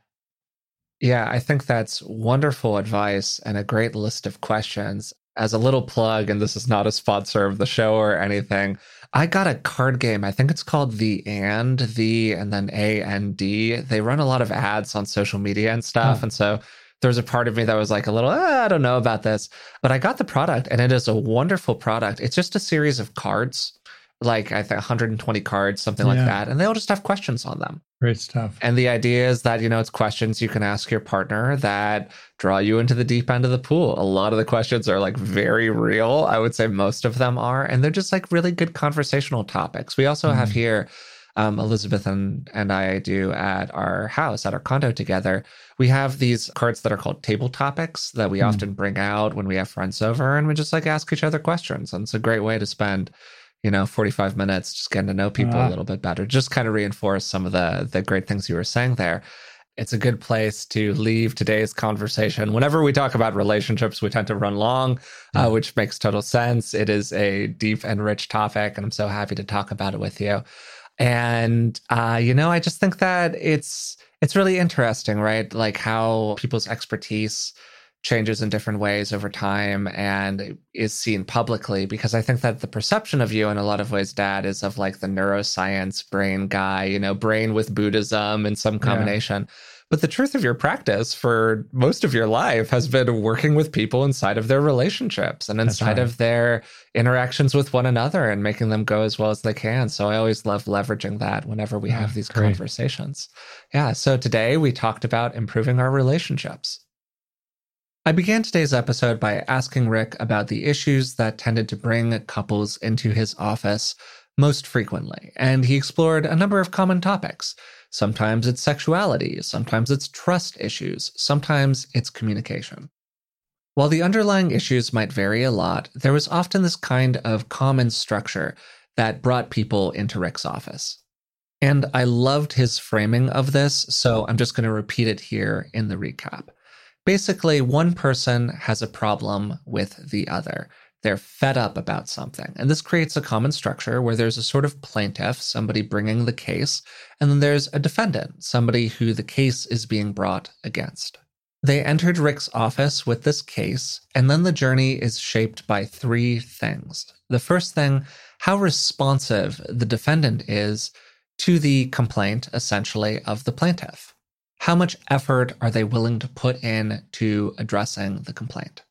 Yeah, I think that's wonderful advice and a great list of questions. As a little plug, and this is not a sponsor of the show or anything, I got a card game. I think it's called The And, The and then A N D. They run a lot of ads on social media and stuff. Oh. And so there's a part of me that was like a little, ah, I don't know about this. But I got the product and it is a wonderful product. It's just a series of cards, like I think one hundred twenty cards, something yeah. like that. And they all just have questions on them. Great stuff. And the idea is that, you know, it's questions you can ask your partner that draw you into the deep end of the pool. A lot of the questions are like very real. I would say most of them are. And they're just like really good conversational topics. We also mm. have here, um, Elizabeth and, and I do at our house, at our condo together, we have these cards that are called Table Topics that we mm. often bring out when we have friends over, and we just like ask each other questions. And it's a great way to spend, you know, forty-five minutes, just getting to know people uh, a little bit better, just kind of reinforce some of the the great things you were saying there. It's a good place to leave today's conversation. Whenever we talk about relationships, we tend to run long, yeah. uh, which makes total sense. It is a deep and rich topic, and I'm so happy to talk about it with you. And, uh, you know, I just think that it's it's really interesting, right? Like how people's expertise changes in different ways over time and is seen publicly, because I think that the perception of you in a lot of ways, Dad, is of like the neuroscience brain guy, you know, brain with Buddhism and some combination. Yeah. But the truth of your practice for most of your life has been working with people inside of their relationships and inside right. of their interactions with one another and making them go as well as they can. So I always love leveraging that whenever we yeah, have these great. conversations. Yeah. So today we talked about improving our relationships. I began today's episode by asking Rick about the issues that tended to bring couples into his office most frequently, and he explored a number of common topics. Sometimes it's sexuality, sometimes it's trust issues, sometimes it's communication. While the underlying issues might vary a lot, there was often this kind of common structure that brought people into Rick's office. And I loved his framing of this, so I'm just going to repeat it here in the recap. Basically, one person has a problem with the other. They're fed up about something. And this creates a common structure where there's a sort of plaintiff, somebody bringing the case, and then there's a defendant, somebody who the case is being brought against. They entered Rick's office with this case, and then the journey is shaped by three things. The first thing, how responsive the defendant is to the complaint, essentially, of the plaintiff. How much effort are they willing to put in to addressing the complaint?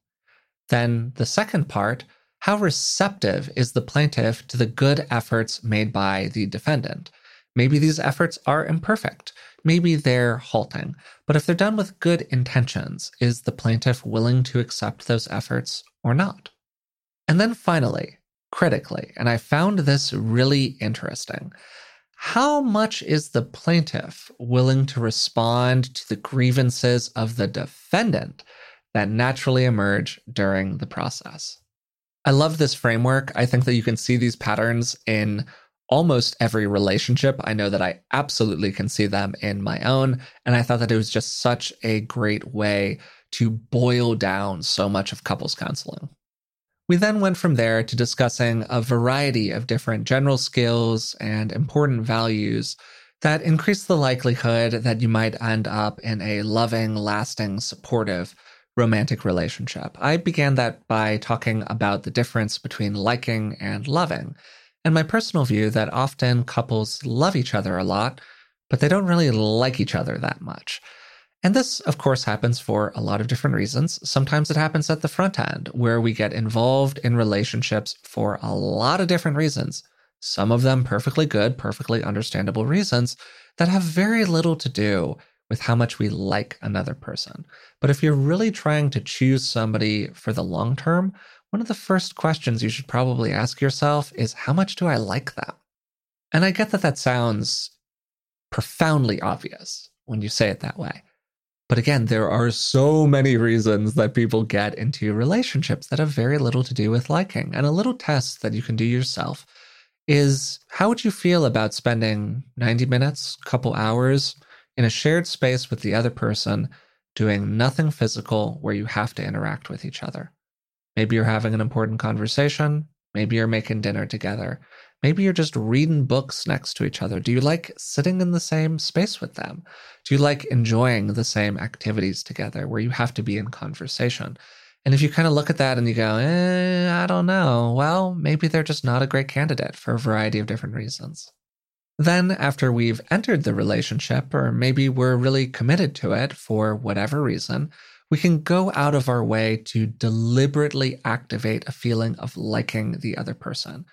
Then the second part, how receptive is the plaintiff to the good efforts made by the defendant? Maybe these efforts are imperfect. Maybe they're halting. But if they're done with good intentions, is the plaintiff willing to accept those efforts or not? And then finally, critically. And I found this really interesting. How much is the plaintiff willing to respond to the grievances of the defendant that naturally emerge during the process? I love this framework. I think that you can see these patterns in almost every relationship. I know that I absolutely can see them in my own. And I thought that it was just such a great way to boil down so much of couples counseling. We then went from there to discussing a variety of different general skills and important values that increase the likelihood that you might end up in a loving, lasting, supportive romantic relationship. I began that by talking about the difference between liking and loving, and my personal view that often couples love each other a lot, but they don't really like each other that much. And this, of course, happens for a lot of different reasons. Sometimes it happens at the front end, where we get involved in relationships for a lot of different reasons, some of them perfectly good, perfectly understandable reasons that have very little to do with how much we like another person. But if you're really trying to choose somebody for the long term, one of the first questions you should probably ask yourself is, how much do I like them? And I get that that sounds profoundly obvious when you say it that way. But again, there are so many reasons that people get into relationships that have very little to do with liking. And a little test that you can do yourself is, how would you feel about spending ninety minutes, a couple hours in a shared space with the other person, doing nothing physical where you have to interact with each other? Maybe you're having an important conversation. Maybe you're making dinner together. Maybe you're just reading books next to each other. Do you like sitting in the same space with them? Do you like enjoying the same activities together where you have to be in conversation? And if you kind of look at that and you go, eh, I don't know. Well, maybe they're just not a great candidate for a variety of different reasons. Then after we've entered the relationship, or maybe we're really committed to it for whatever reason, we can go out of our way to deliberately activate a feeling of liking the other person.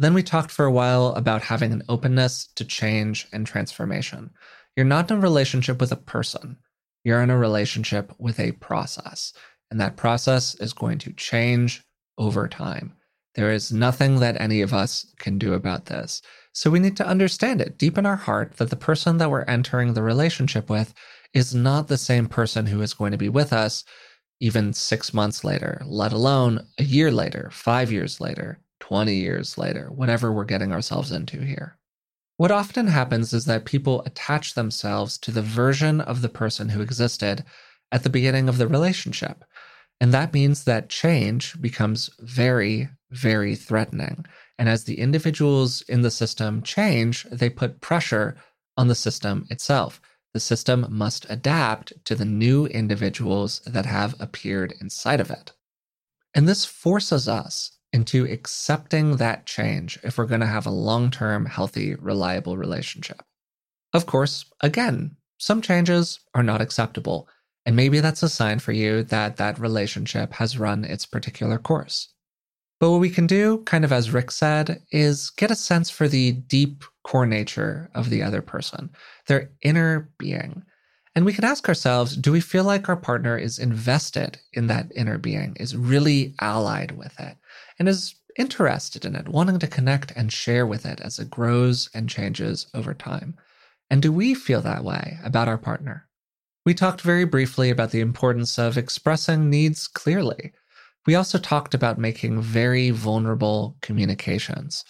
Then we talked for a while about having an openness to change and transformation. You're not in a relationship with a person. You're in a relationship with a process. And that process is going to change over time. There is nothing that any of us can do about this. So we need to understand it deep in our heart that the person that we're entering the relationship with is not the same person who is going to be with us even six months later, let alone a year later, five years later, twenty years later, whatever we're getting ourselves into here. What often happens is that people attach themselves to the version of the person who existed at the beginning of the relationship. And that means that change becomes very, very threatening. And as the individuals in the system change, they put pressure on the system itself. The system must adapt to the new individuals that have appeared inside of it. And this forces us into accepting that change if we're going to have a long-term, healthy, reliable relationship. Of course, again, some changes are not acceptable, and maybe that's a sign for you that that relationship has run its particular course. But what we can do, kind of as Rick said, is get a sense for the deep core nature of the other person, their inner being. And we can ask ourselves, do we feel like our partner is invested in that inner being, is really allied with it, and is interested in it, wanting to connect and share with it as it grows and changes over time? And do we feel that way about our partner? We talked very briefly about the importance of expressing needs clearly. We also talked about making very vulnerable communications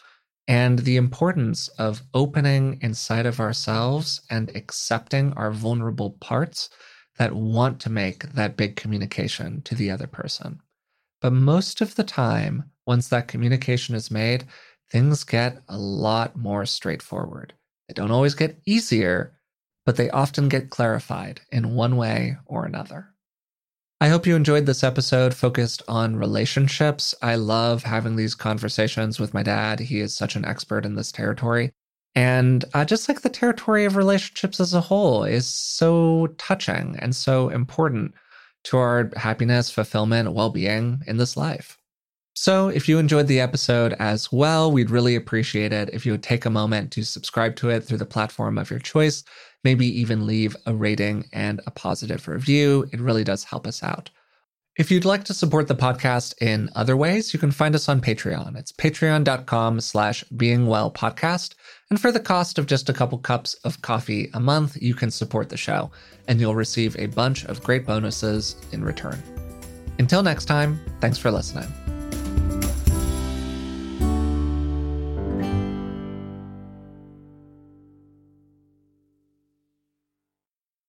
and the importance of opening inside of ourselves and accepting our vulnerable parts that want to make that big communication to the other person. But most of the time, once that communication is made, things get a lot more straightforward. They don't always get easier, but they often get clarified in one way or another. I hope you enjoyed this episode focused on relationships. I love having these conversations with my dad. He is such an expert in this territory. And uh, just like the territory of relationships as a whole is so touching and so important to our happiness, fulfillment, well-being in this life. So if you enjoyed the episode as well, we'd really appreciate it if you would take a moment to subscribe to it through the platform of your choice. Maybe even leave a rating and a positive review. It really does help us out. If you'd like to support the podcast in other ways, you can find us on Patreon. It's patreon.com slash beingwellpodcast. And for the cost of just a couple cups of coffee a month, you can support the show, and you'll receive a bunch of great bonuses in return. Until next time, thanks for listening.